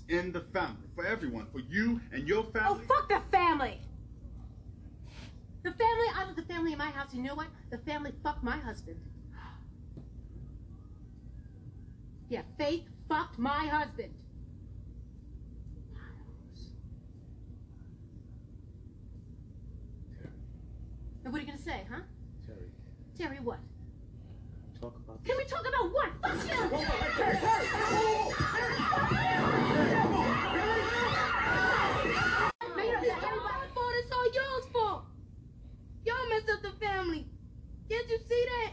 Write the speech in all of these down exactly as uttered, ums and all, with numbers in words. balance in the family, for everyone, for you and your family. Oh, fuck the family! The family, I was the family in my house, you know what? The family fucked my husband. Yeah, Faith fucked my husband. And what are you gonna say, huh? Terry. Terry what? Talk about Can we talk about what? Fuck you! No, you don't say everybody's fault, it's all y'all's fault. Y'all messed up the family. Can't you see that?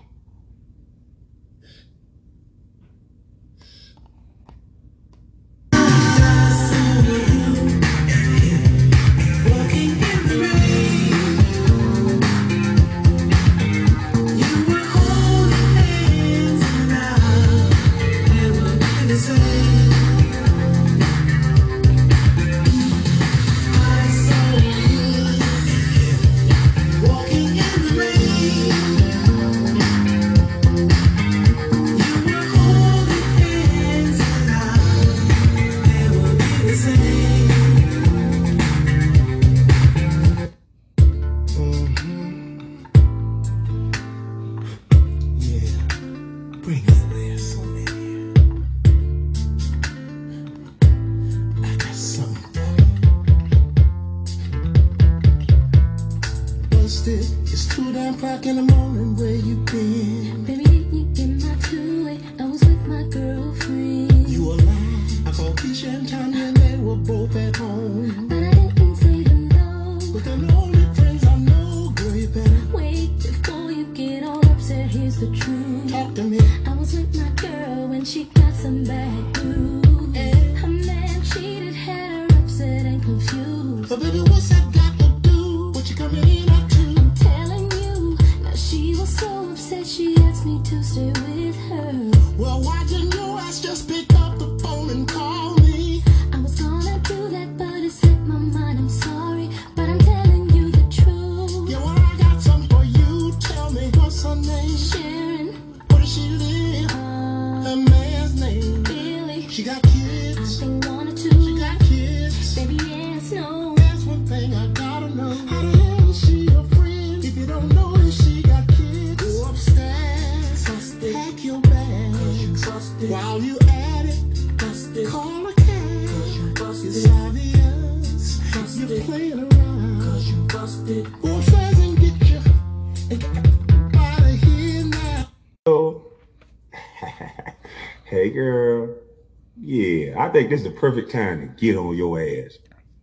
I think this is the perfect time to get on your ass.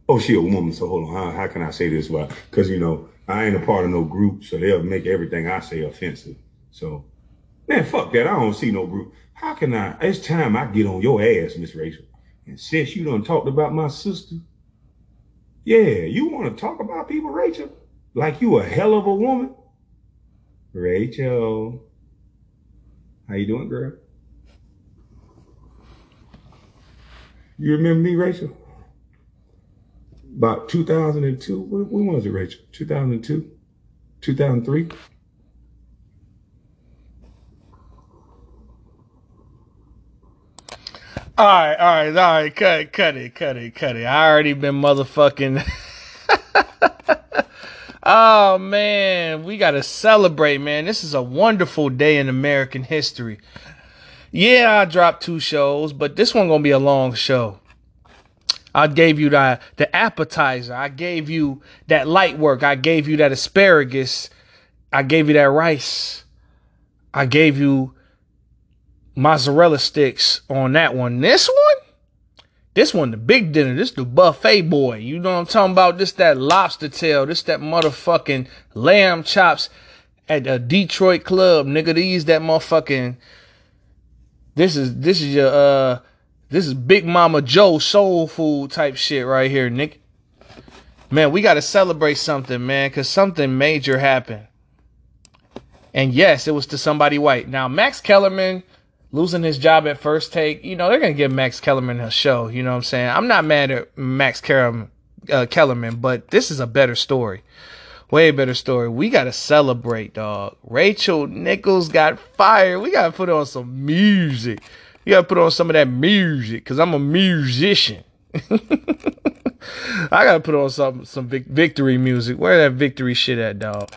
Oh, she a woman, so hold on. How, how can I say this? Well, because, you know, I ain't a part of no group, so they'll make everything I say offensive. So, man, fuck that. I don't see no group. How can I? It's time I get on your ass, Miss Rachel. And since you done talked about my sister, yeah, you want to talk about people, Rachel? Like you a hell of a woman? Rachel, how you doing, girl? You remember me, Rachel? About two thousand two, when was it, Rachel? two thousand two? two thousand three? All right, all right, all right, cut it, cut it, cut it, cut it. I already been motherfucking... Oh, man, we got to celebrate, man. This is a wonderful day in American history. Yeah, I dropped two shows, but this one gonna be a long show. I gave you the, the appetizer. I gave you that light work. I gave you that asparagus. I gave you that rice. I gave you mozzarella sticks on that one. This one? This one, the big dinner. This the buffet boy. You know what I'm talking about? This that lobster tail. This that motherfucking lamb chops at the Detroit club, nigga. These that motherfucking... This is this is your uh this is Big Mama Joe soul food type shit right here, Nick. Man, we gotta celebrate something, man, cause something major happened. And yes, it was to somebody white. Now Max Kellerman losing his job at First Take, you know they're gonna give Max Kellerman a show. You know what I'm saying? I'm not mad at Max Kellerman, uh, Kellerman, but this is a better story, way better story. We gotta celebrate, dog. Rachel Nichols got fired. We gotta put on some music. You gotta put on some of that music, cause I'm a musician. I gotta put on some some vic- victory music. Where that victory shit at, dog?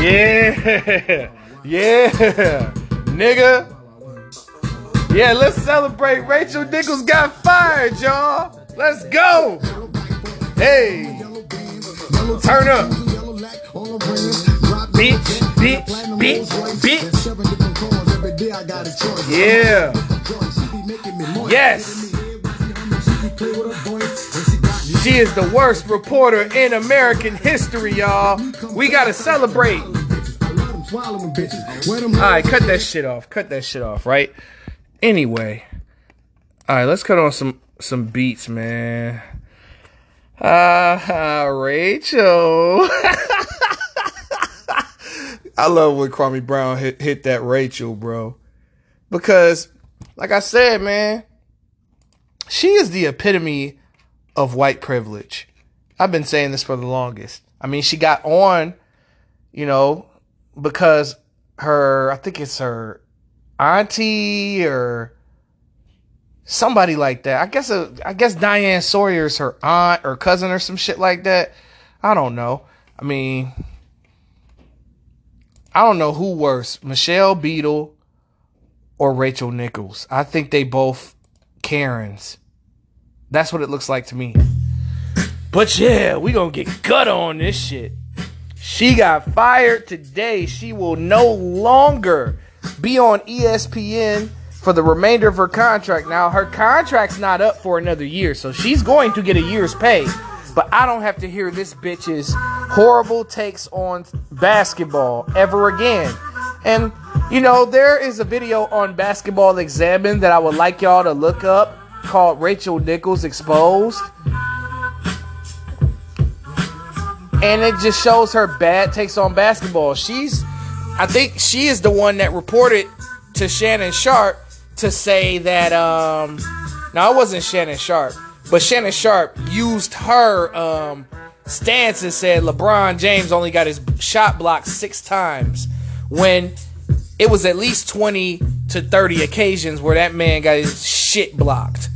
Yeah, yeah, nigga. Yeah, let's celebrate. Rachel Nichols got fired, y'all. Let's go. Hey, turn up. Bitch, bitch, bitch, bitch. Yeah. Yes. She is the worst reporter in American history, y'all. We gotta celebrate. Alright, cut that shit off. Cut that shit off, right? Anyway. Alright, let's cut on some, some beats, man. Ah, uh, uh, Rachel. I love when Kwame Brown hit, hit that Rachel, bro. Because, like I said, man, she is the epitome of white privilege. I've been saying this for the longest. I mean, she got on, you know, because her, I think it's her auntie or somebody like that. I guess a, I guess Diane Sawyer is her aunt or cousin or some shit like that. I don't know. I mean, I don't know who worse, Michelle Beadle or Rachel Nichols. I think they both Karens. That's what it looks like to me. But yeah, we gonna get gut on this shit. She got fired today. She will no longer be on E S P N for the remainder of her contract. Now, her contract's not up for another year, so she's going to get a year's pay. But I don't have to hear this bitch's horrible takes on basketball ever again. And, you know, there is a video on Basketball Examined that I would like y'all to look up called Rachel Nichols Exposed. And it just shows her bad takes on basketball. She's, I think she is the one that reported to Shannon Sharp to say that, um, no, it wasn't Shannon Sharp, but Shannon Sharp used her, um, stance and said LeBron James only got his shot blocked six times. When it was at least twenty to thirty occasions where that man got his shit blocked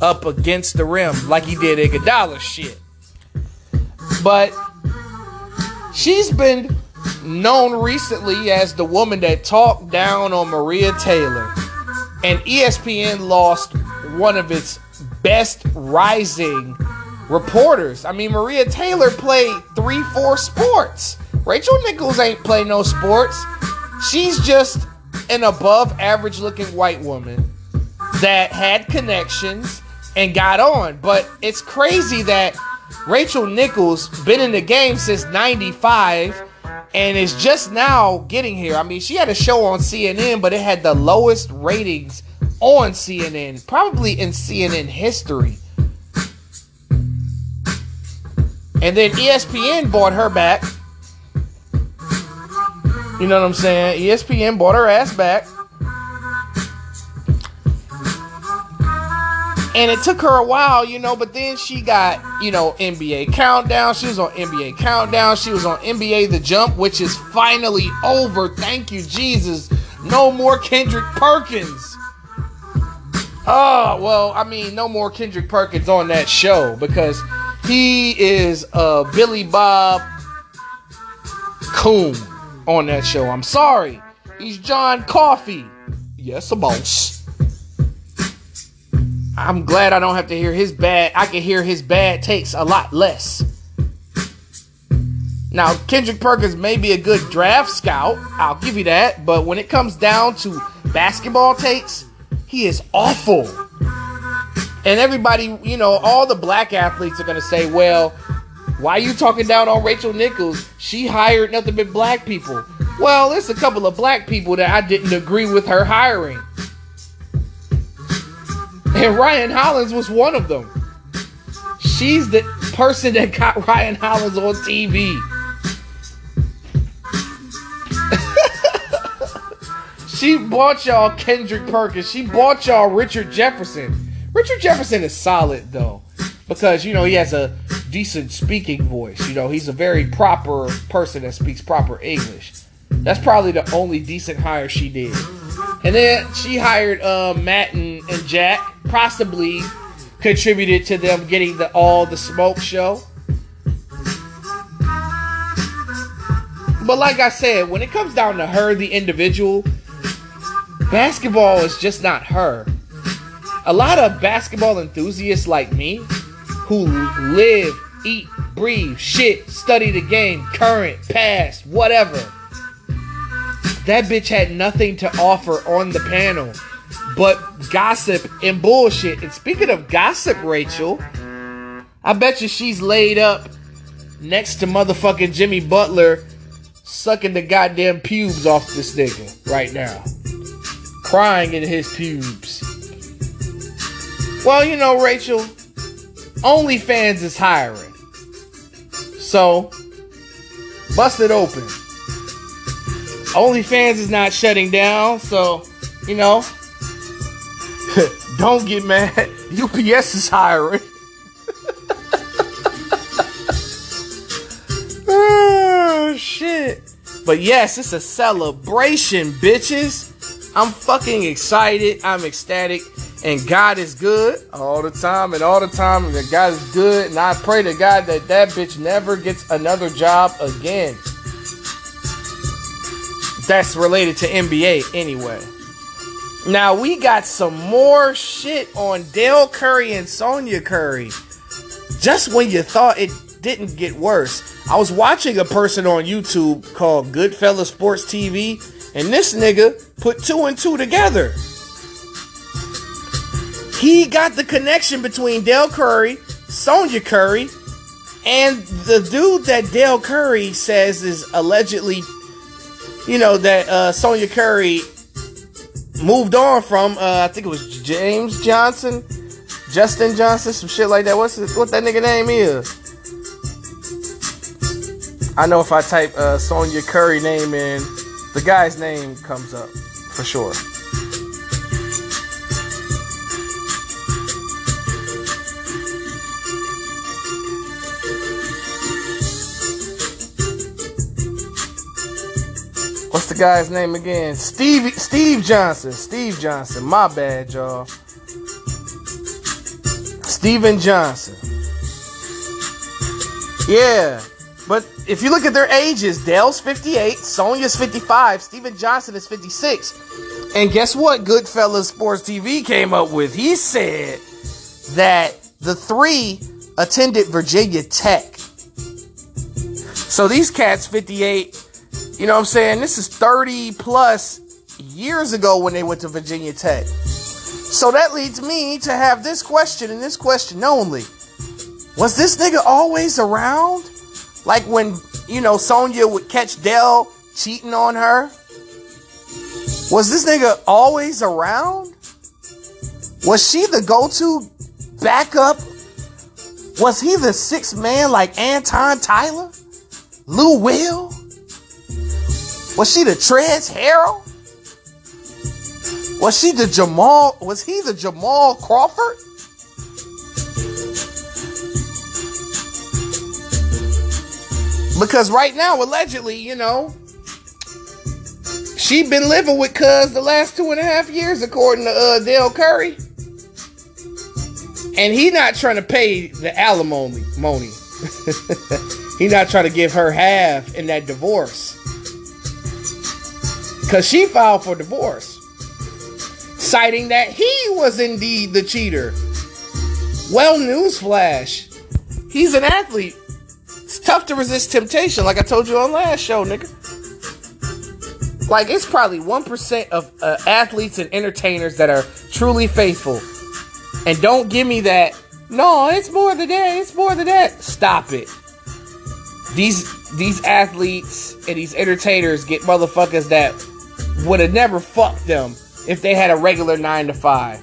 up against the rim like he did Iguodala shit. But she's been known recently as the woman that talked down on Maria Taylor. And E S P N lost one of its best rising reporters. I mean, Maria Taylor played three, four sports. Rachel Nichols ain't play no sports. She's just an above average looking white woman that had connections and got on. But it's crazy that Rachel Nichols been in the game since ninety-five and is just now getting here. I mean, she had a show on C N N, but it had the lowest ratings on C N N, probably in C N N history. And then E S P N bought her back. You know what I'm saying? E S P N bought her ass back. And it took her a while, you know, but then she got, you know, N B A Countdown. She was on N B A Countdown. She was on N B A The Jump, which is finally over. Thank you, Jesus. No more Kendrick Perkins. Oh, well, I mean, no more Kendrick Perkins on that show because he is a Billy Bob Coon on that show. I'm sorry. He's John Coffey. Yes, a boss. I'm glad I don't have to hear his bad. I can hear his bad takes a lot less. Now, Kendrick Perkins may be a good draft scout. I'll give you that. But when it comes down to basketball takes, he is awful. And everybody, you know, all the black athletes are going to say, well, why are you talking down on Rachel Nichols? She hired nothing but black people. Well, there's a couple of black people that I didn't agree with her hiring. And Ryan Hollins was one of them. She's the person that got Ryan Hollins on T V. She bought y'all Kendrick Perkins. She bought y'all Richard Jefferson. Richard Jefferson is solid, though, because, you know, he has a decent speaking voice. You know, he's a very proper person that speaks proper English. That's probably the only decent hire she did. And then she hired uh, Matt and, and Jack, possibly contributed to them getting the All the Smoke show. But like I said, when it comes down to her, the individual, basketball is just not her. A lot of basketball enthusiasts like me, who live, eat, breathe, shit, study the game, current, past, whatever. That bitch had nothing to offer on the panel but gossip and bullshit. And speaking of gossip, Rachel, I bet you she's laid up next to motherfucking Jimmy Butler, sucking the goddamn pubes off this nigga right now. Crying in his pubes. Well, you know, Rachel, OnlyFans is hiring. So, bust it open. OnlyFans is not shutting down, so, you know, don't get mad. U P S is hiring. Oh, shit. But yes, it's a celebration, bitches. I'm fucking excited. I'm ecstatic. And God is good all the time and all the time. And that God is good. And I pray to God that that bitch never gets another job again. That's related to N B A anyway. Now, we got some more shit on Dell Curry and Sonya Curry. Just when you thought it didn't get worse. I was watching a person on YouTube called Goodfella Sports T V. And this nigga put two and two together. He got the connection between Dell Curry, Sonya Curry, and the dude that Dell Curry says is allegedly, you know, that uh, Sonya Curry moved on from. Uh, I think it was James Johnson, Justin Johnson, some shit like that. What's his, what that nigga name is? I know if I type uh, Sonya Curry name in, the guy's name comes up for sure. What's the guy's name again? Steve Steve Johnson. Steve Johnson. My bad, y'all. Steven Johnson. Yeah. But if you look at their ages, Dell's fifty-eight, Sonya's fifty-five, Steven Johnson is fifty-six. And guess what Goodfellas Sports T V came up with? He said that the three attended Virginia Tech. So these cats, fifty-eight... You know what I'm saying? This is thirty plus years ago when they went to Virginia Tech. So that leads me to have this question and this question only. Was this nigga always around? Like when, you know, Sonya would catch Dell cheating on her? Was this nigga always around? Was she the go-to backup? Was he the sixth man like Anton Tyler? Lou Will? Was she the Trans Harrell? Was she the Jamal? Was he the Jamal Crawford? Because right now, allegedly, you know, she been living with cuz the last two and a half years, according to uh, Dell Curry. And he not trying to pay the alimony. He not trying to give her half in that divorce. Because she filed for divorce, citing that he was indeed the cheater. Well, newsflash. He's an athlete. It's tough to resist temptation, like I told you on last show, nigga. Like, it's probably one percent of uh, athletes and entertainers that are truly faithful. And don't give me that, no, it's more than that, it's more than that. Stop it. These, these athletes and these entertainers get motherfuckers that would have never fucked them if they had a regular nine to five.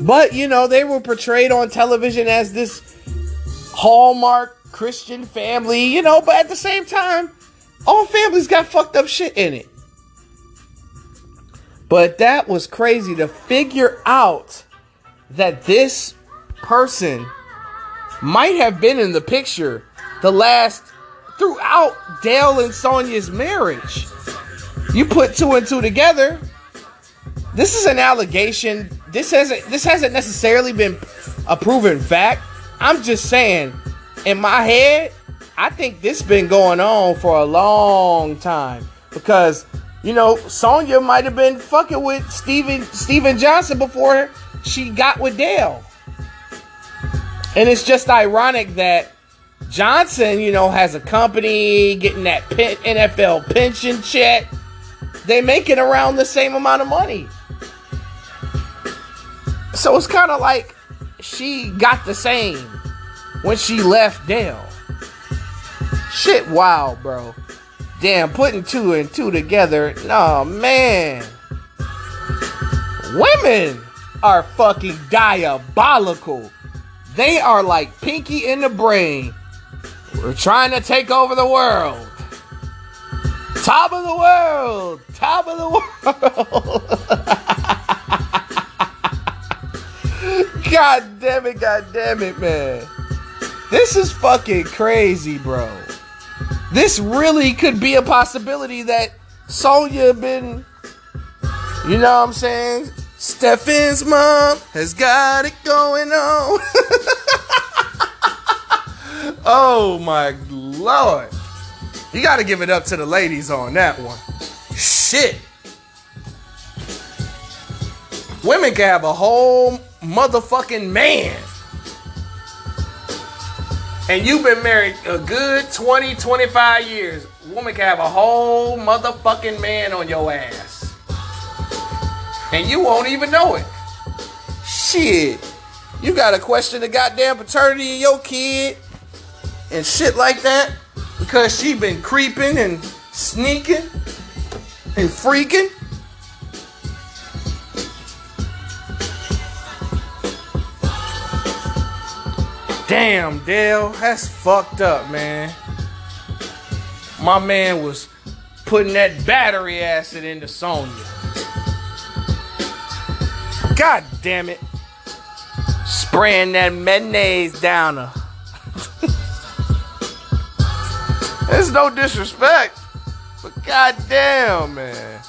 But, you know, they were portrayed on television as this hallmark Christian family, you know, but at the same time, all families got fucked up shit in it. But that was crazy to figure out that this person might have been in the picture the last throughout Dell and Sonya's marriage. You put two and two together. This is an allegation. This hasn't this hasn't necessarily been a proven fact. I'm just saying, in my head, I think this been going on for a long time. Because, you know, Sonya might have been fucking with Steven, Steven Johnson before she got with Dell. And it's just ironic that Johnson, you know, has a company, getting that N F L pension check. They making around the same amount of money. So it's kind of like she got the same when she left Dell. Shit, wild, bro. Damn, putting two and two together. Nah, man. Women are fucking diabolical. They are like Pinky in the Brain. We're trying to take over the world. Top of the world. Top of the world. God damn it. God damn it, man. This is fucking crazy, bro. This really could be a possibility that Sonya been, you know what I'm saying? Stephen's mom has got it going on. Oh my Lord. You gotta give it up to the ladies on that one. Shit. Women can have a whole motherfucking man. And you've been married a good twenty, twenty-five years. A woman can have a whole motherfucking man on your ass. And you won't even know it. Shit. You gotta question the goddamn paternity of your kid. And shit like that. Because she been creeping and sneaking and freaking. Damn, Dell, that's fucked up, man. My man was putting that battery acid into Sonya. God damn it. Spraying that mayonnaise down her. There's no disrespect, but god damn, man.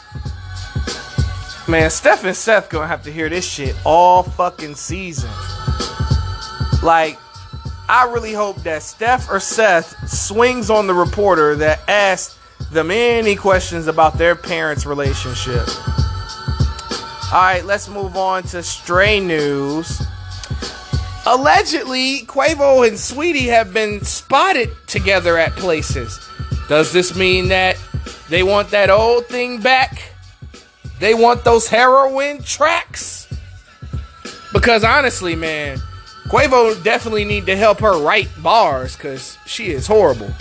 Man, Steph and Seth gonna have to hear this shit all fucking season. Like, I really hope that Steph or Seth swings on the reporter that asked them any questions about their parents' relationship. All right, let's move on to Stray News. Allegedly, Quavo and Sweetie have been spotted together at places. Does this mean that they want that old thing back? They want those heroin tracks? Because honestly, man, Quavo definitely need to help her write bars, because she is horrible.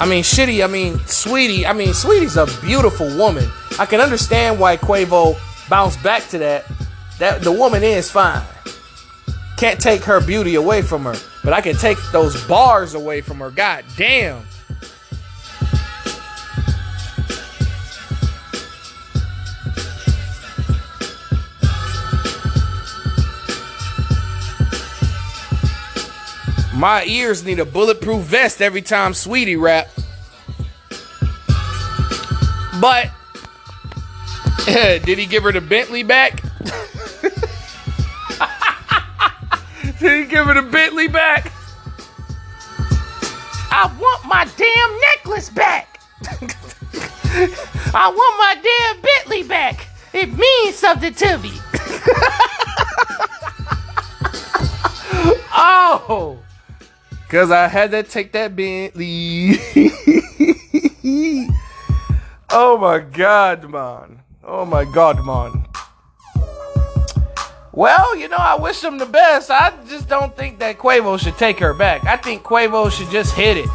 I mean, shitty, I mean, Sweetie, I mean, Sweetie's a beautiful woman. I can understand why Quavo bounced back to that. That the woman is fine. Can't take her beauty away from her. But I can take those bars away from her. God damn. My ears need a bulletproof vest every time Sweetie rap. But did he give her the Bentley back? Did he give her the Bentley back? I want my damn necklace back. I want my damn Bentley back. It means something to me. Oh. Because I had to take that Bentley. Oh my God, man. Oh my God, man. Well, you know, I wish them the best. I just don't think that Quavo should take her back. I think Quavo should just hit it.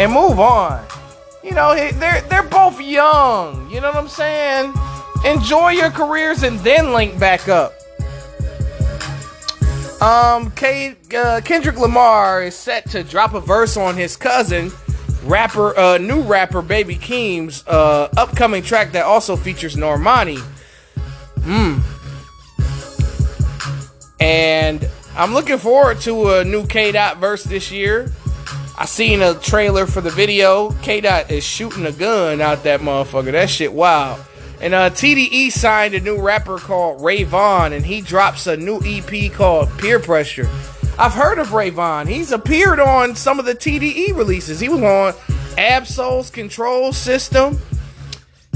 And move on. You know, they're, they're both young. You know what I'm saying? Enjoy your careers and then link back up. Um, K, uh, Kendrick Lamar is set to drop a verse on his cousin, rapper, uh, new rapper Baby Keem's uh, upcoming track that also features Normani. Hmm. And I'm looking forward to a new K-Dot verse this year. I seen a trailer for the video. K-Dot is shooting a gun out that motherfucker. That shit wild. And uh, T D E signed a new rapper called Ray Vaughn, and he drops a new E P called Peer Pressure. I've heard of Ray Vaughn. He's appeared on some of the T D E releases. He was on Absoul's Control System.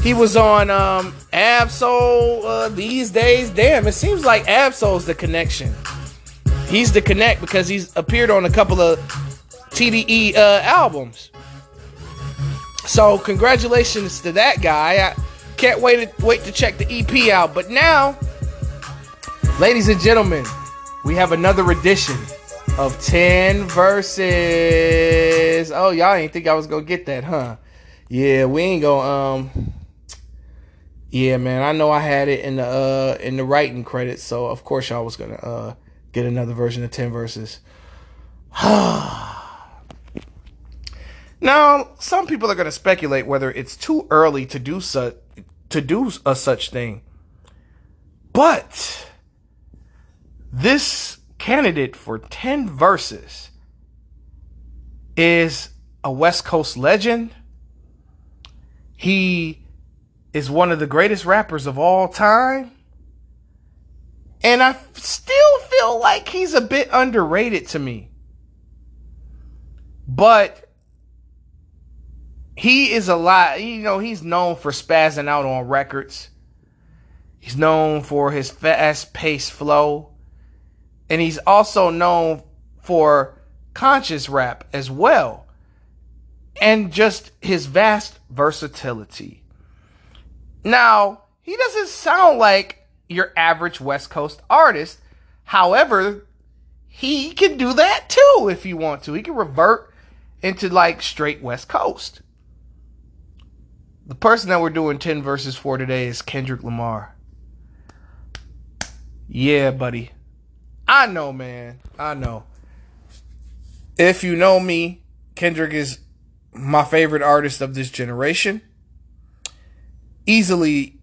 He was on um, Absoul uh, these days. Damn, it seems like Absoul's the connection. He's the connect because he's appeared on a couple of T D E uh, albums. So congratulations to that guy. I can't wait to, wait to check the E P out. But now, ladies and gentlemen, we have another edition of ten verses. Oh, y'all ain't think I was going to get that, huh? Yeah, we ain't going to... Um... Yeah, man, I know I had it in the uh, in the writing credits, so of course y'all was going to uh, get another version of ten verses. Now, some people are going to speculate whether it's too early to do, su- to do a such thing. But... this candidate for ten verses is a West Coast legend. He is one of the greatest rappers of all time. And I still feel like he's a bit underrated to me. But he is a lot, you know, he's known for spazzing out on records. He's known for his fast-paced flow. And he's also known for conscious rap as well. And just his vast versatility. Now, he doesn't sound like your average West Coast artist. However, he can do that too if you want to. He can revert into like straight West Coast. The person that we're doing ten verses for today is Kendrick Lamar. Yeah, buddy. I know, man. I know. If you know me, Kendrick is my favorite artist of this generation. Easily,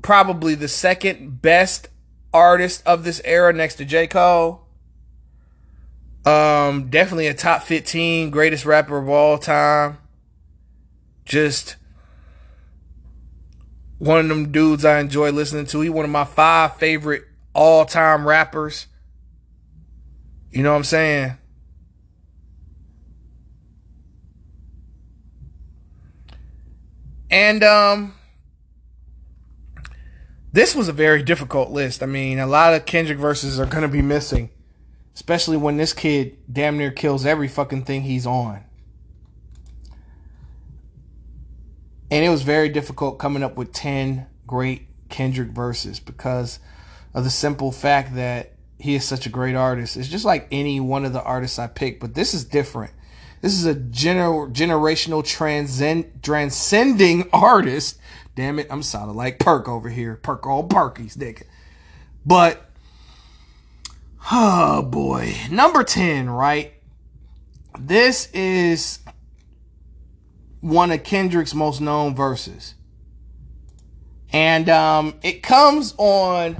probably the second best artist of this era next to J. Cole. Um, definitely a top fifteen greatest rapper of all time. Just one of them dudes I enjoy listening to. He's one of my five favorite all-time rappers. You know what I'm saying? And um, this was a very difficult list. I mean, a lot of Kendrick verses are going to be missing, especially when this kid damn near kills every fucking thing he's on. And it was very difficult coming up with ten great Kendrick verses because of the simple fact that he is such a great artist. It's just like any one of the artists I picked, but this is different. This is a gener- generational transcend- transcending artist. Damn it, I'm sounding like Perk over here. Perk all Perkies, nigga. But, oh boy. Number ten, right? This is one of Kendrick's most known verses. And um, it comes on...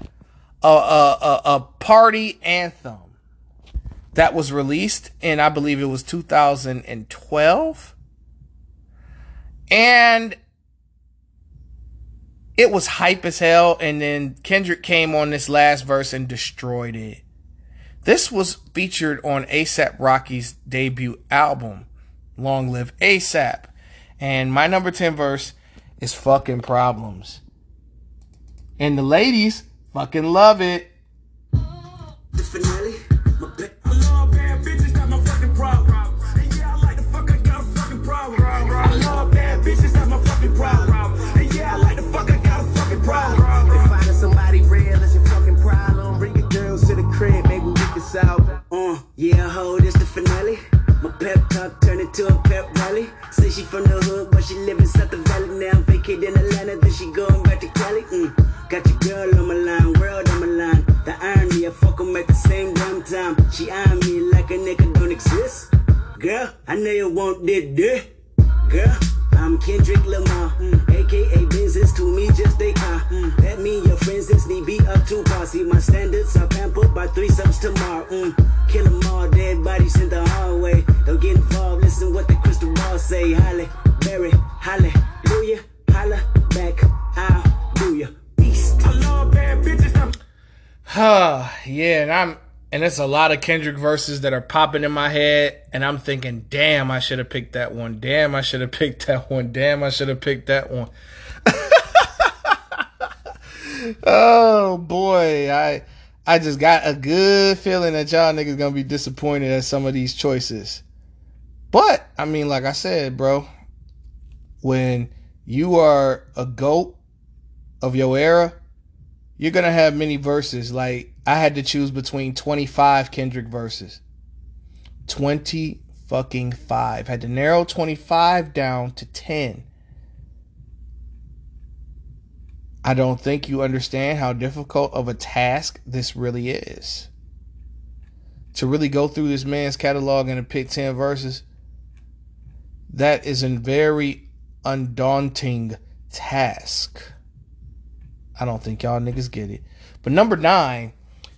A, a, a, a party anthem that was released in, I believe it was two thousand twelve. And it was hype as hell. And then Kendrick came on this last verse and destroyed it. This was featured on ASAP Rocky's debut album, Long Live ASAP. And my number ten verse is fucking Problems. And the ladies... fucking love it. The finale. My love bad bitches got my fucking problem. And yeah, I like the fuck I got a fucking problem. I love bad bitches got my fucking problem. And yeah, I like the fuck I got a fucking problem. If finding somebody real is your fucking problem, bring your girls to the crib, maybe we can solve it. Uh, yeah, ho, this the finale. My pep talk turned into a pep rally. Say she from the hood, but she live in South the Valley now. Vacate in Atlanta, then she going back to Cali. Mm. Got your girl on my line, world on my line. The irony, I fuck 'em at the same damn time. She eyeing me like a nigga don't exist. Girl, I know you want this, dick. Girl, I I'm Kendrick Lamar, mm. A K A business to me just they car. Mm. That mean your friends since me be up to posse. My standards are pampered by three subs tomorrow. Mm. Kill them all, dead bodies in the hallway. Don't get involved, listen what the crystal ball say. Holly, Berry, Holly, Hallelujah, holla back, I'll do ya. Beast. I love bad bitches. I'm- huh, yeah, and I'm. And it's a lot of Kendrick verses that are popping in my head. And I'm thinking, damn, I should have picked that one. Damn, I should have picked that one. Damn, I should have picked that one. Oh, boy. I I just got a good feeling that y'all niggas going to be disappointed at some of these choices. But, I mean, like I said, bro, when you are a GOAT of your era, you're going to have many verses. Like, I had to choose between twenty-five Kendrick verses. twenty fucking five. Had to narrow twenty-five down to ten. I don't think you understand how difficult of a task this really is. To really go through this man's catalog and to pick ten verses, that is a very undaunting task. I don't think y'all niggas get it. But number nine,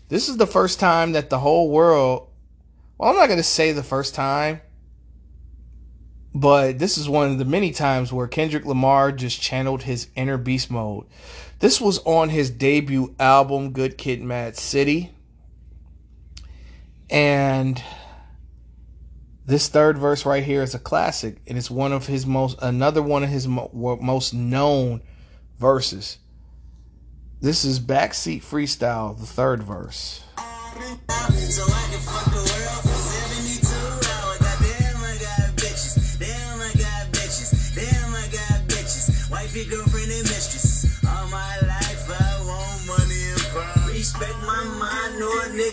this is the first time that the whole world, well, I'm not going to say the first time, but this is one of the many times where Kendrick Lamar just channeled his inner beast mode. This was on his debut album, Good Kid, M A A d City. And this third verse right here is a classic. And it's one of his most, another one of his mo- most known verses. This is Backseat Freestyle, the third verse.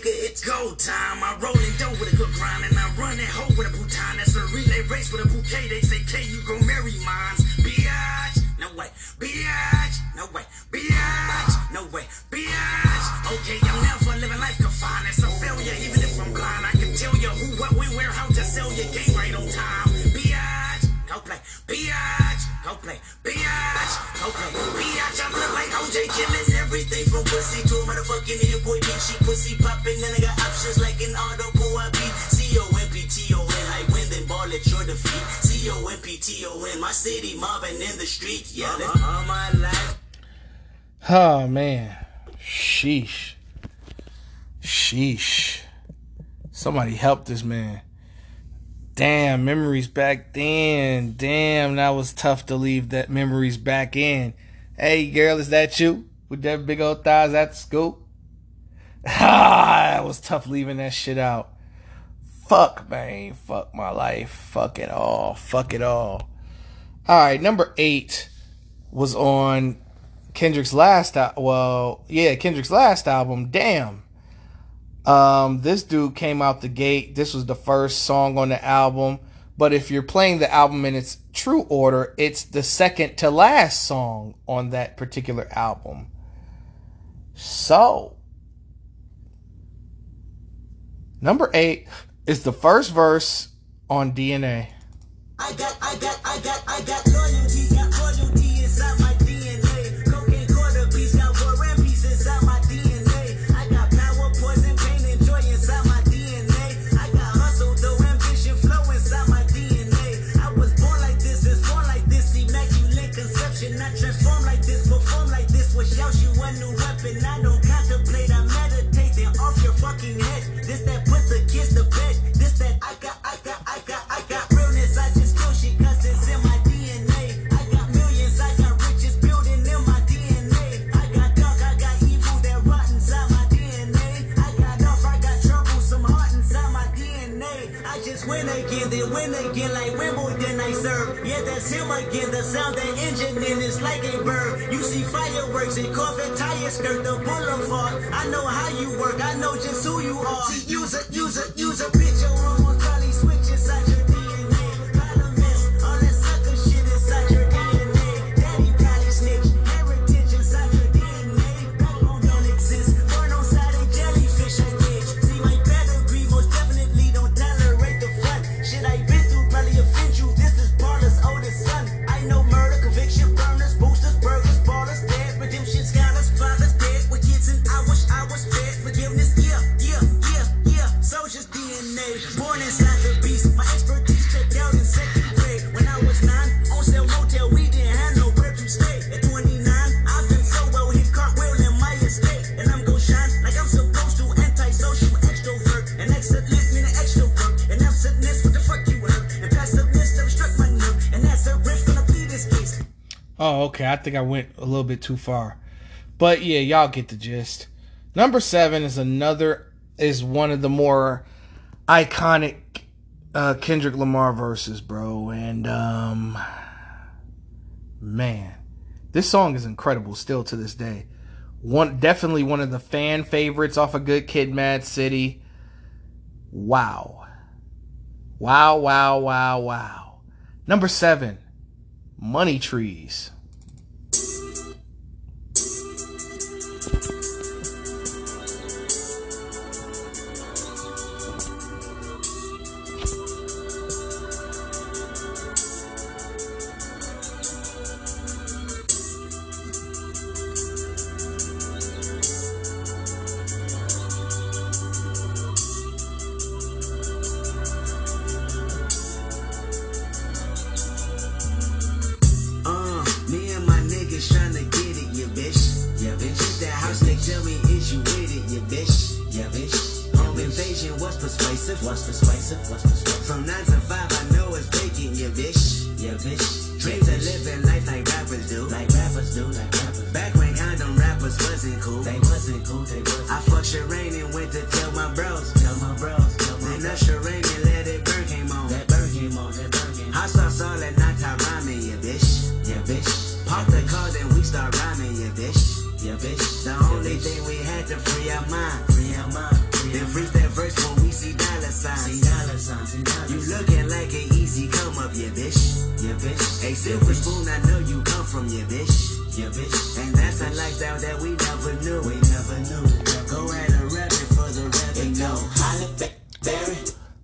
It's go time. I roll and dough with a good grind, and I run that hoe with a bouton. That's a relay race with a bouquet. They say, K, you gon' marry mine. Biatch, no way. Biatch, no way. Biatch, no way. Biatch. Okay, I'm never living life confined. It's a failure, even if I'm blind. I can tell you who, what, when, where, how to sell your game right on time. Biatch, go play. Biatch, go play. Biatch, go play. Biatch, I look like O J killing everything from pussy to a motherfucking hit boy. She pussy popping, and I got options like an auto boy. I beat C O M P T O N. I win, then ball at your defeat. C O M P T O N. My city mobbing in the street, yelling all my life. Oh, man. Sheesh. Sheesh. Somebody help this man. Damn, memories back then. Damn, that was tough to leave that memories back in. Hey, girl, is that you? With that big old thighs at school? Ah, that was tough leaving that shit out. Fuck, man. Fuck my life. Fuck it all. Fuck it all. All right, number eight was on Kendrick's last, well, yeah, Kendrick's last album, Damn. Um, this dude came out the gate. This was the first song on the album. But if you're playing the album in its true order, it's the second to last song on that particular album. So, number eight is the first verse on D N A. I got, I got, I got, I got loyalty, got loyalty inside my D N A. Cocaine quarter piece, got war and peace inside my D N A. I got power, poison, pain, and joy inside my D N A. I got hustle, though, ambition, flow inside my D N A. I was born like this, is born like this, immaculate conception. I transform like this, perform like this, was shout you a new weapon. I don't contemplate, I meditate, then off your fucking head. This that kiss the bed, this that I got, I got, I got, I got realness, I just kill shit cause it's in my D N A. I got millions, I got riches building in my D N A. I got dark, I got evil that rot inside my D N A. I got off, I got troublesome heart inside my D N A. I just win again, then win again like Wimbledon I serve. Yeah, that's him again, the sound that engine in is like a bird. You see fireworks and Corvette tire skirt the boulevard. I know how you work, I know just who you are. See, use it. Use a, use a bitch, your almost probably switch inside your D N A. Problem is, all that sucker shit inside your D N A. Daddy probably snitch, heritage inside your D N A. Backbone don't exist, burn on side of jellyfish, I bitch. See, my pedigree most definitely don't tolerate the front. Shit I been through probably offend you, this is Barla's oldest son. I Oh, okay. I think I went a little bit too far. But yeah, y'all get the gist. Number seven is another, is one of the more iconic uh, Kendrick Lamar verses, bro. And, um, man, this song is incredible still to this day. One, definitely one of the fan favorites off of Good Kid, M A A d City. Wow. Wow, wow, wow, wow. Number seven, Money Trees.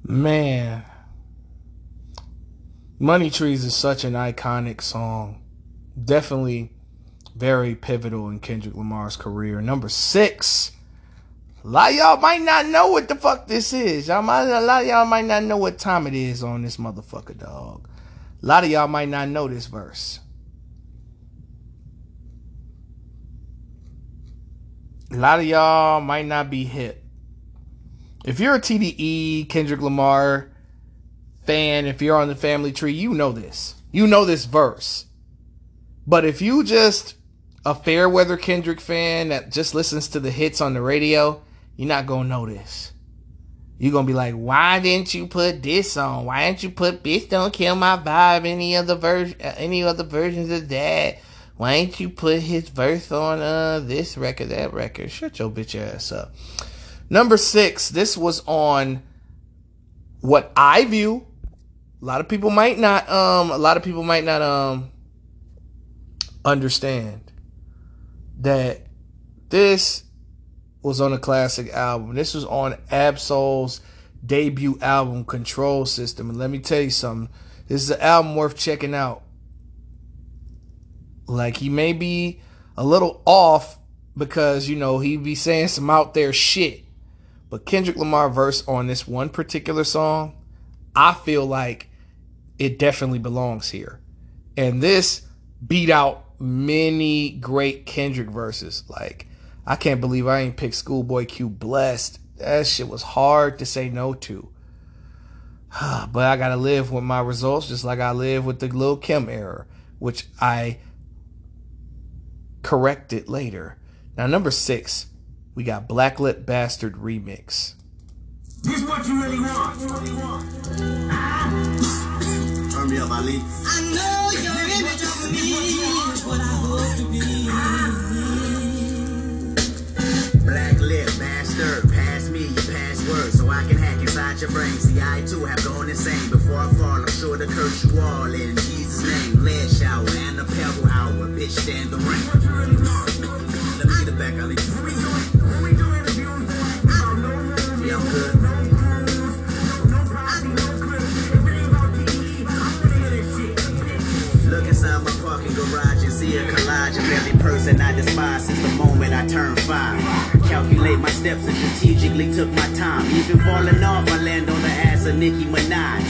Man, Money Trees is such an iconic song. Definitely very pivotal in Kendrick Lamar's career. Number six. A lot of y'all might not know what the fuck this is. Y'all might, a lot of y'all might not know what time it is on this motherfucker, dog. A lot of y'all might not know this verse. A lot of y'all might not be hip. If you're a T D E, Kendrick Lamar fan, if you're on the family tree, you know this. You know this verse. But if you just a fair weather Kendrick fan that just listens to the hits on the radio, you're not going to know this. You're going to be like, why didn't you put this on? Why didn't you put Bitch Don't Kill My Vibe, any other, ver- any other versions of that? Why ain't you put his verse on uh, this record, that record? Shut your bitch ass up. Number six, this was on what I view. A lot of people might not, um, a lot of people might not, um, understand that this was on a classic album. This was on Absoul's debut album, Control System. And let me tell you something, this is an album worth checking out. Like, he may be a little off because, you know, he be saying some out there shit. But Kendrick Lamar verse on this one particular song, I feel like it definitely belongs here. And this beat out many great Kendrick verses. Like, I can't believe I ain't picked Schoolboy Q Blessed. That shit was hard to say no to. But I gotta live with my results just like I live with the Lil' Kim error, which I corrected later. Now, number six. We got Black Lip Bastard Remix. This what you really want. Turn me up, Ali. I know your image of me is what I hope to be. Black Lip Bastard, pass me your password so I can hack inside your brain. See, I too have gone insane. Before I fall, I'm sure to curse you all in Jesus' name. Lead shower and the pebble hour, bitch, stand the rain. What you really want. Let me get it back, Ali. See a collage of every person I despise since the moment I turned five. Calculate my steps and strategically took my time. Even falling off, I land on the ass of Nicki Minaj.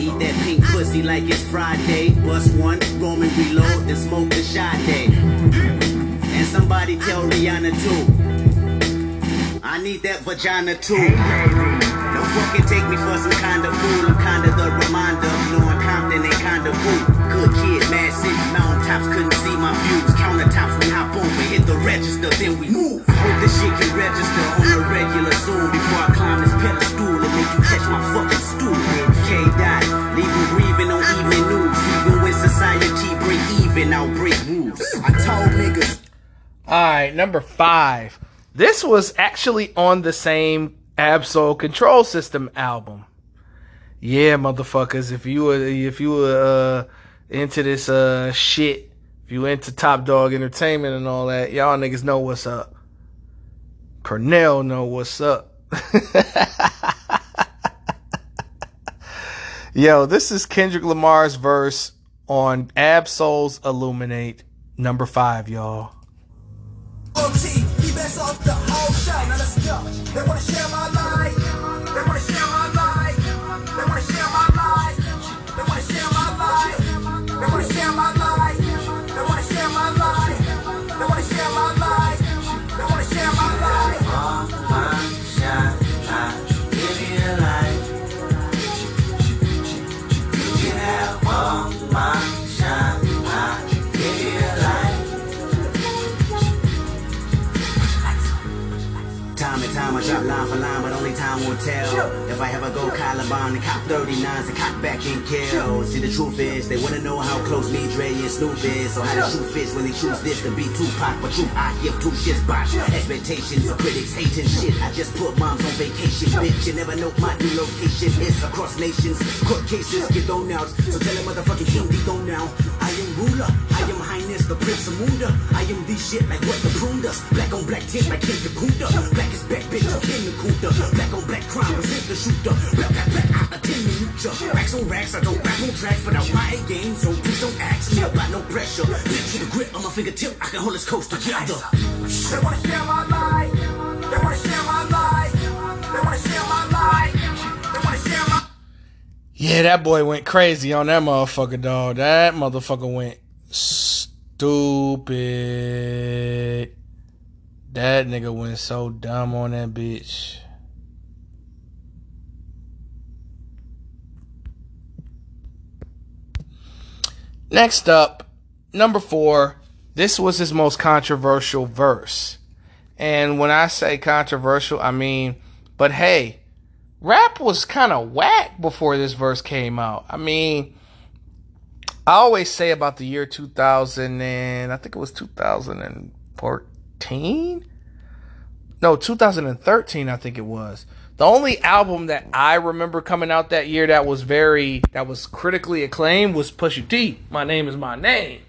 Eat that pink pussy like it's Friday. Bust one, roam and reload, then smoke the Sade. And somebody tell Rihanna too. I need that vagina too. Don't fucking take me for some kind of fool. I'm kind of the reminder of knowing Compton ain't kind of cool. Good Kid, M A A d City, Mountain. been out break rules. I told niggas. Alright, number five. This was actually on the same Absoul Control System album. Yeah, motherfuckers, if you were if you were uh, into this uh shit, if you into Top Dog Entertainment and all that, y'all niggas know what's up. Cornell know what's up. Yo, this is Kendrick Lamar's verse on Absoul's Illuminate, number five, y'all. O T, he best off the whole show. Now let's go. They want to share my life. They want to share my life. They want to share my life. They want to share my life. They want to share my life. They want to share my life. They want to share my life. They want to share my life. All my shine, I give you your life. You can have all my shine. Time I drop line for line, but only time will tell. If I ever go Caliban and cop thirty-nines and cop back and kill. See, the truth is, they wanna know how close me, Dre, and Snoop is. So how the shoe fits when they choose this to be Tupac. But truth, I give two shits back. Expectations of critics hating shit. I just put moms on vacation, bitch. You never know my new location is. Across nations, court cases get thrown out. So tell a motherfucking king be thrown now. I am ruler, I am highness, the prince of Munda. I am this shit like what the pruned us. Black on black tint like Kendrick Kuda. Black is back. Bitch, I came to Kuta. Black on black crime, resent the shooter. Black, black, black, I attend the future. Racks on racks, I go back on tracks, but I'm my game, so please don't ask me about no pressure. Bitch, with the grip on my fingertip, I can hold this coast together. They wanna share my life. They wanna share my life. They wanna share my life. They wanna share my. Yeah, that boy went crazy on that motherfucker, dog. That motherfucker went stupid. That nigga went so dumb on that bitch. Next up, number four. This was his most controversial verse. And when I say controversial, I mean, but hey, rap was kind of whack before this verse came out. I mean, I always say about the year two thousand and I think it was two thousand fourteen. No, two thousand thirteen, I think it was. The only album that I remember coming out that year that was very, that was critically acclaimed was Pusha T, My Name Is My Name.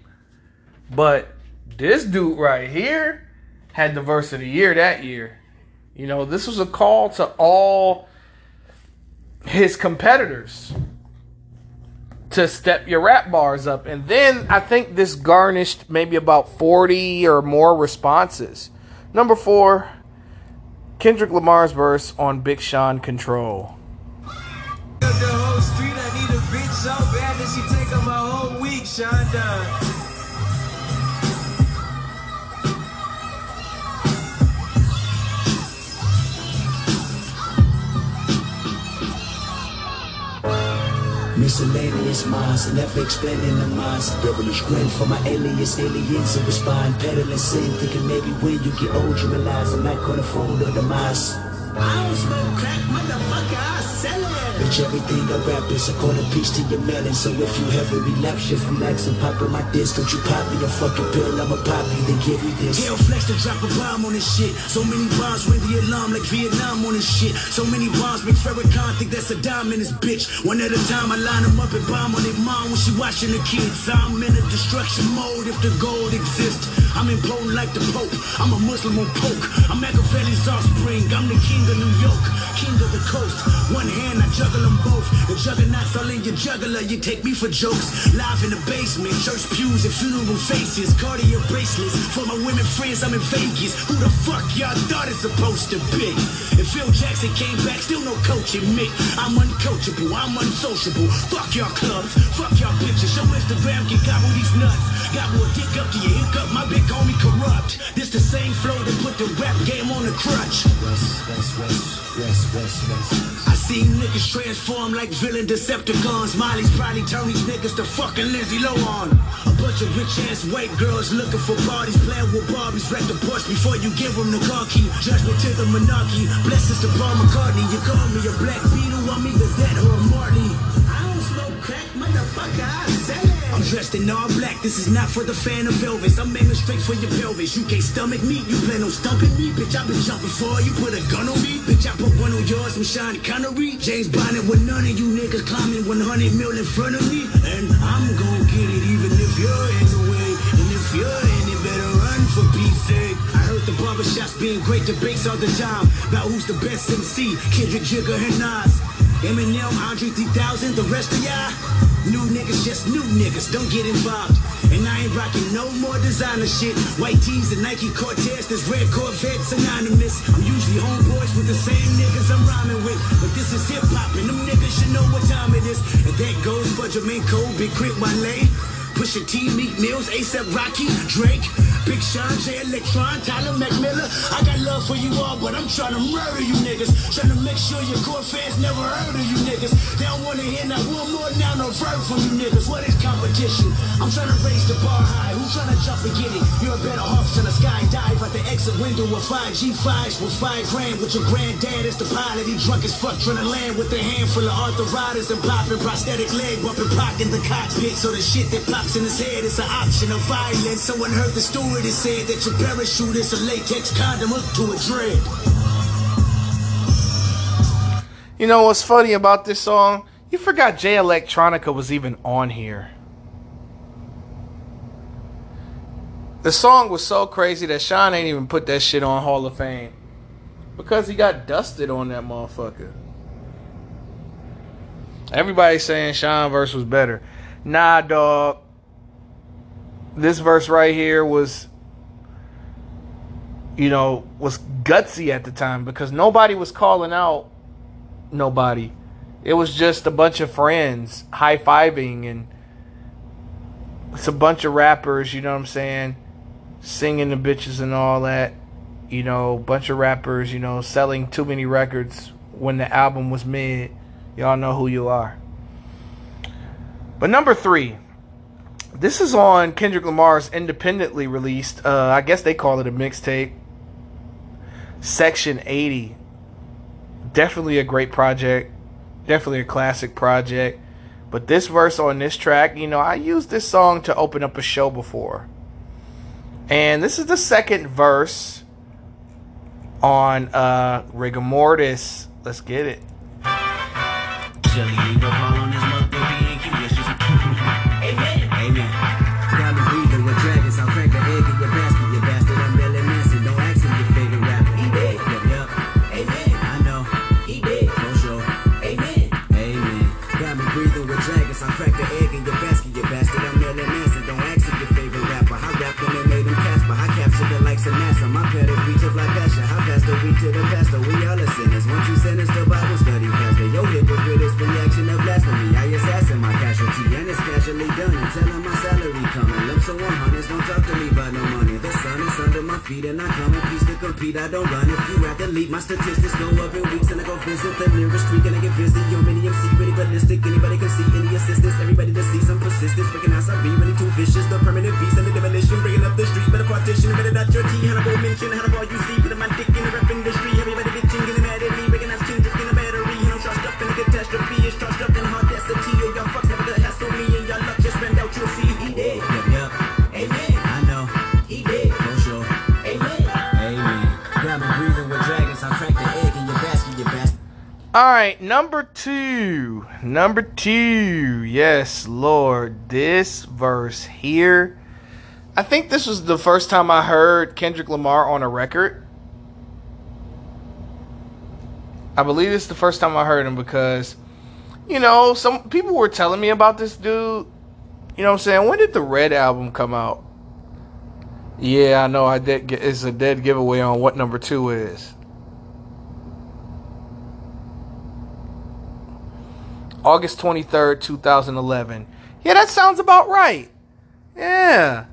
But this dude right here had the verse of the year that year. You know, this was a call to all his competitors to step your rap bars up. And then I think this garnished maybe about forty or more responses. Number four, Kendrick Lamar's verse on Big Sean Control. The whole street, I need a bitch so bad that she take up my whole week, Sean Don. Miscellaneous minds, never explaining the minds. Devilish grin for my alias, aliens who respond. Peddling sin, thinking maybe when you get old you realize I'm not gonna fold on the mass. I don't smoke crack, motherfucker, I sell it. Bitch, everything I rap is a corner piece to your melon. So if you have a relapse, just relax and pop in my disc. Don't you pop me a fucking pill, I'ma pop you, then give you this. Hell flex to drop a bomb on this shit. So many bombs win the alarm like Vietnam on this shit. So many bombs make Farrakhan think that's a dime in this bitch. One at a time I line them up and bomb on their mom when she watching the kids. I'm in a destruction mode if the gold exists. I'm in blow like the Pope, I'm a Muslim on poke. I'm Machiavelli's offspring, I'm the king of New York, king of the coast. One hand I juggle them both. The juggernauts all in your juggler. You take me for jokes. Live in the basement, church pews and funeral faces. Cardio bracelets for my women friends. I'm in Vegas. Who the fuck y'all thought it's supposed to be? If Phil Jackson came back, still no coaching me. I'm uncoachable, I'm unsociable. Fuck y'all clubs, fuck y'all bitches. Show Instagram can gobble these nuts. Gobble a dick up to your hiccup. My big homie corrupt. This the same flow that put the rap game on the crutch. West, west, west, west. I see niggas transform like villain Decepticons. Molly's probably turned these niggas to fucking Lindsay Lohan. A bunch of rich-ass white girls looking for parties, playing with Barbies. Wreck the Porsche before you give them the car key. Judgment to the monarchy. Blessings to Paul McCartney. You call me a Black Beetle, I'm either that or a Marley. I don't smoke crack, motherfucker, I sell it. I'm dressed in all black, this is not for the fan of Elvis. I'm aiming straight for your pelvis. You can't stomach me, you plan on stumping me. Bitch, I've been jumping for you, put a gun on me. Bitch, I put one on yours, I'm Sean Connery. James Bond with none of you niggas climbing one hundred mil in front of me. And I'm gon' get it even if you're in the way. And if you're in it, better run for peace sake. I heard the barbershops being great debates all the time about who's the best M C, Kendrick, Jigga, and Nas. Eminem, Andre three thousand, the rest of y'all new niggas, just new niggas, don't get involved. And I ain't rocking no more designer shit. White tees and Nike Cortez, this red Corvette synonymous. I'm usually homeboys with the same niggas I'm rhyming with, but this is hip-hop and them niggas should know what time it is. And that goes for Jermaine Cole, Big Crit, Wale, Pusha T, Meek Mills, A$AP Rocky, Drake, Big Sean, Jay Electron, Tyler McMillan. I got love for you all, but I'm trying to murder you niggas. Trying to make sure your core fans never heard of you niggas. They don't want to hear not one more now, no verb from you niggas. What is competition? I'm trying to raise the bar high. Who's trying to jump and get it? You're a better off than a skydive out the exit window with five G fives with five grand. With your granddad as the pilot, he drunk as fuck trying to land with a handful of Arthur Riders and popping prosthetic leg, bumping pock in the cockpit. So the shit that pops in his head is an option of violence. Someone heard the story. It is said that your parachute is a latex condom up to a dread. You know what's funny about this song? You forgot Jay Electronica was even on here. The song was so crazy that Sean ain't even put that shit on Hall of Fame because he got dusted on that motherfucker. Everybody's saying Sean verse was better. Nah, dog. This verse right here was, you know, was gutsy at the time because nobody was calling out nobody. It was just a bunch of friends high-fiving and it's a bunch of rappers, you know what I'm saying, singing the bitches and all that, you know, bunch of rappers, you know, selling too many records when the album was mid. Y'all know who you are. But number three. This is on Kendrick Lamar's independently released, uh, I guess they call it a mixtape, Section eighty. Definitely a great project. Definitely a classic project. But this verse on this track, you know, I used this song to open up a show before. And this is the second verse on uh, Rigor Mortis. Let's get it. And I come in peace to compete, I don't run. If you have to leap, my statistics go up in weeks. And I go visit the nearest street and I get busy. Yo, many M C, really ballistic. Anybody can see any assistance. Everybody that sees I'm persistence. Recognize I be really too vicious. The permanent beast and the demolition. Bringing up the street, better partition. Better not your tea, Hannibal mention. Hannibal, you see, putting my dick in the rap industry. Everybody bitching, getting mad at me. Recognize Kendrick in a battery. And I'm charged up in a catastrophe. It's charged up in audacity. Yo, y'all fucks never gonna hassle me. And y'all luck just ran out, you'll see. He dead. Yup, yup, amen. I know, he dead. Alright, number two. Number two. Yes, Lord. This verse here. I think this was the first time I heard Kendrick Lamar on a record. I believe this is the first time I heard him because, you know, some people were telling me about this dude. You know what I'm saying? When did the Red album come out? Yeah, I know. I did get, it's a dead giveaway on what number two is. August twenty-third, two thousand eleven. Yeah, that sounds about right. Yeah.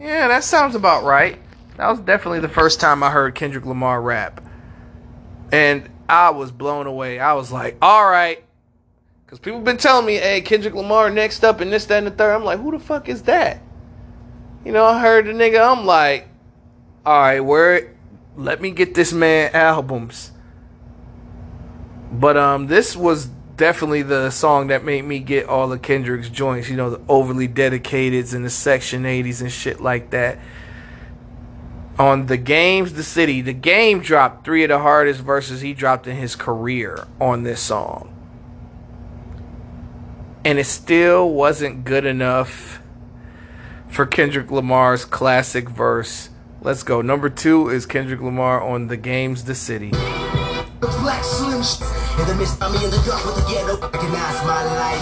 Yeah, that sounds about right. That was definitely the first time I heard Kendrick Lamar rap. And I was blown away. I was like, all right. Because people been telling me, hey, Kendrick Lamar next up and this, that, and the third. I'm like, who the fuck is that? You know, I heard the nigga. I'm like, all right, where? Let me get this man albums. But um, this was definitely the song that made me get all of Kendrick's joints, you know, the Overly Dedicateds and the Section eighties and shit like that. On The Game's The City, The Game dropped three of the hardest verses he dropped in his career on this song. And it still wasn't good enough for Kendrick Lamar's classic verse. Let's go. Number two is Kendrick Lamar on The Game's The City. The black slim sh- in the midst of me in the dark with the ghetto. Recognize my life,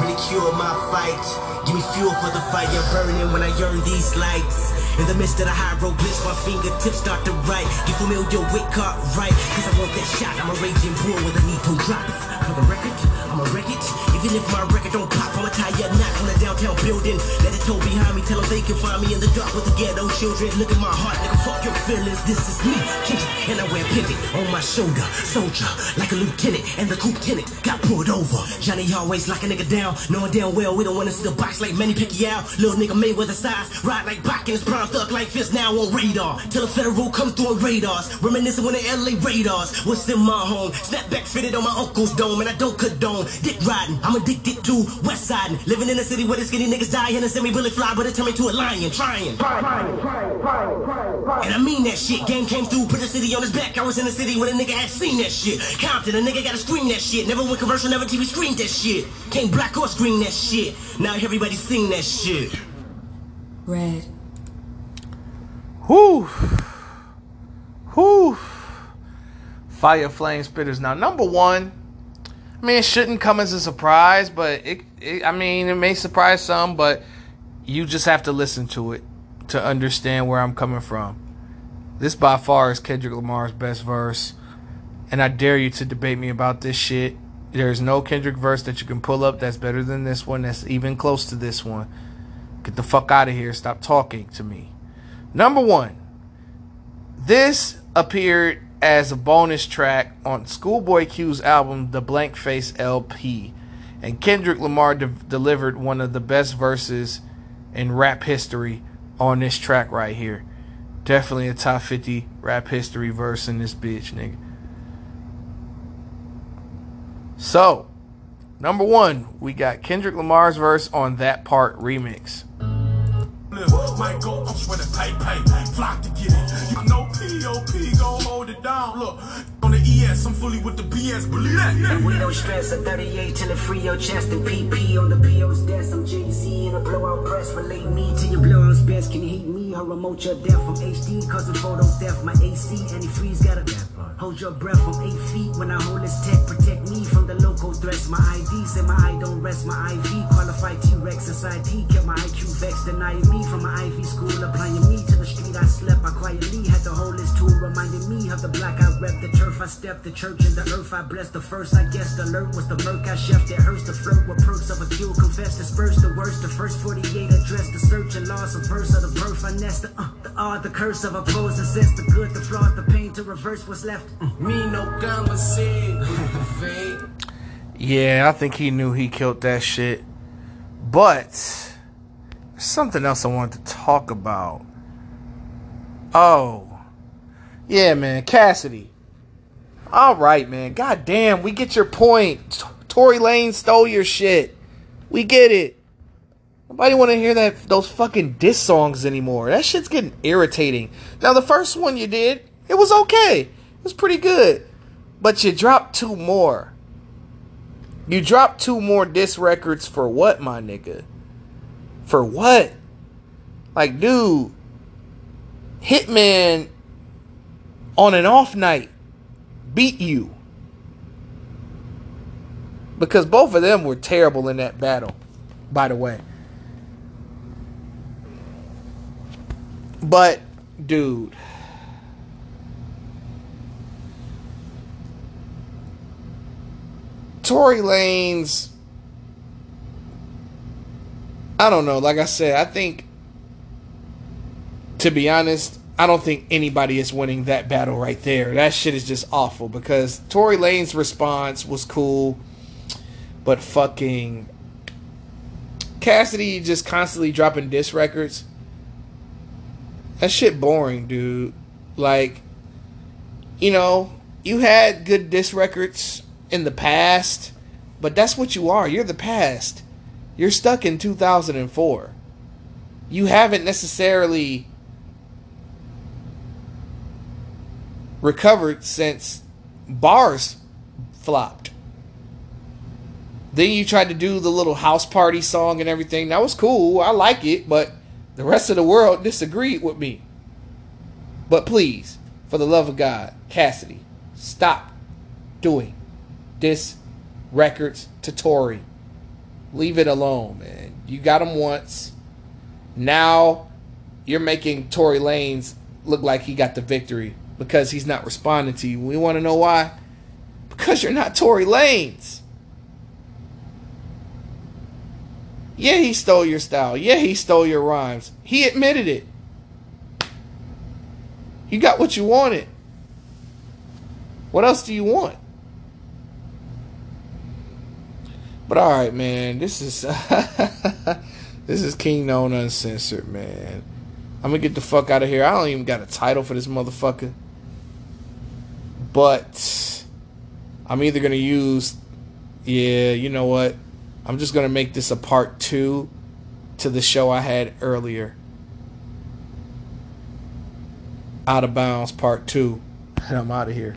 ridicule my fight. Give me fuel for the fire burning when I yearn these lights. In the midst of the hieroglyphs, my fingertips start to write. Get familiar with Cartwright, cause I want that shot. I'm a raging bull with a need to drop it. For the record, I'm a record. Even if my record don't pop, I'ma tie you up, knock on the downtown building. Let it toe behind me, tell them they can find me in the dark with the ghetto children. Look at my heart, nigga, fuck your feelings. This is me, Kendrick, and I wear pivot on my shoulder. Soldier, like a lieutenant, and the lieutenant got pulled over. Johnny always lock a nigga down, knowing damn well we don't wanna see the box like Manny Pacquiao. Little nigga Mayweather size, ride like Bach in his prime. Thug like this now on radar. Till the federal come through on radars. Reminiscent when the L A radars. What's in my home? Snapback fitted on my uncle's dome. And I don't condone dick riding. I'm addicted to west siding. Living in a city where the skinny niggas die. And a semi-bullet fly, but it turned me to a lion. Trying. And I mean that shit. Game came through, put the city on his back. I was in a city where the nigga had seen that shit. Compton, a nigga gotta scream that shit. Never went commercial, never T V screened that shit. Can't black or screen that shit. Now everybody seen that shit. Red. Whoo, whoo, fire flame spitters. Now, number one, I mean, it shouldn't come as a surprise, but it, it, I mean, it may surprise some, but you just have to listen to it to understand where I'm coming from. This by far is Kendrick Lamar's best verse, and I dare you to debate me about this shit. There's no Kendrick verse that you can pull up that's better than this one, that's even close to this one. Get the fuck out of here. Stop talking to me. Number one, this appeared as a bonus track on Schoolboy Q's album, The Blank Face L P. And Kendrick Lamar de- delivered one of the best verses in rap history on this track right here. Definitely a top fifty rap history verse in this bitch, nigga. So, number one, we got Kendrick Lamar's verse on That Part remix. Might go up with a pipe pipe, flock to get it. You know P O P gon' hold it down. Look, on the E S, I'm fully with the B S. Believe that. And with no stress, a thirty-eight till I free your chest. And P P on the P O's desk. I'm Jay-Z in a blowout press. Relate me to your blowout's best. Can you hate me? Her remote your death from H D, cause the photo theft. My A C, antifreeze gotta hold your breath from eight feet. When I hold this tech, protect me from the local threats. My I D said my eye don't rest. My I V qualified T-Rex society. Kept my I Q vexed, denying me from my Ivy school, applying me to the street. I slept, I quietly had the whole list tool, reminding me of the black I rep, the turf I stepped, the church and the earth I blessed. The first I guessed, alert was the murk I chef that hurts. The flirt with perks of a kill, confess, disperse the worst. The first forty-eight addressed, the search and loss of verse of the birth I nest. The uh, the odd, the curse of a pose, assess the good, the flaws, the pain to reverse what's left. Me no conversation. Yeah, I think he knew he killed that shit, but. Something else I wanted to talk about. Oh. Yeah, man. Cassidy. All right, man. God damn. We get your point. Tory Lane stole your shit. We get it. Nobody want to hear that those fucking diss songs anymore. That shit's getting irritating. Now, the first one you did, it was okay. It was pretty good. But you dropped two more. You dropped two more diss records for what, my nigga? For what? Like, dude, Hitman on an off night beat you. Because both of them were terrible in that battle, by the way. But, dude, Tory Lane's, I don't know. Like I said, I think, to be honest, I don't think anybody is winning that battle right there. That shit is just awful because Tory Lane's response was cool, but fucking Cassidy just constantly dropping diss records. That shit boring, dude. Like, you know, you had good diss records in the past. But that's what you are. You're the past. You're stuck in two thousand four. You haven't necessarily recovered since Bars flopped. Then you tried to do the little house party song and everything. That was cool. I like it, but the rest of the world disagreed with me. But please, for the love of God, Cassidy, stop doing this records to Tory. Leave it alone, man. You got him once. Now you're making Tory Lanez look like he got the victory because he's not responding to you. We want to know why? Because you're not Tory Lanez. Yeah, he stole your style. Yeah, he stole your rhymes. He admitted it. You got what you wanted. What else do you want? But all right, man, this is this is King Known Uncensored, man. I'm gonna get the fuck out of here. I don't even got a title for this motherfucker. But I'm either gonna use, yeah, you know what? I'm just gonna make this a part two to the show I had earlier. Out of Bounds part two, and I'm out of here.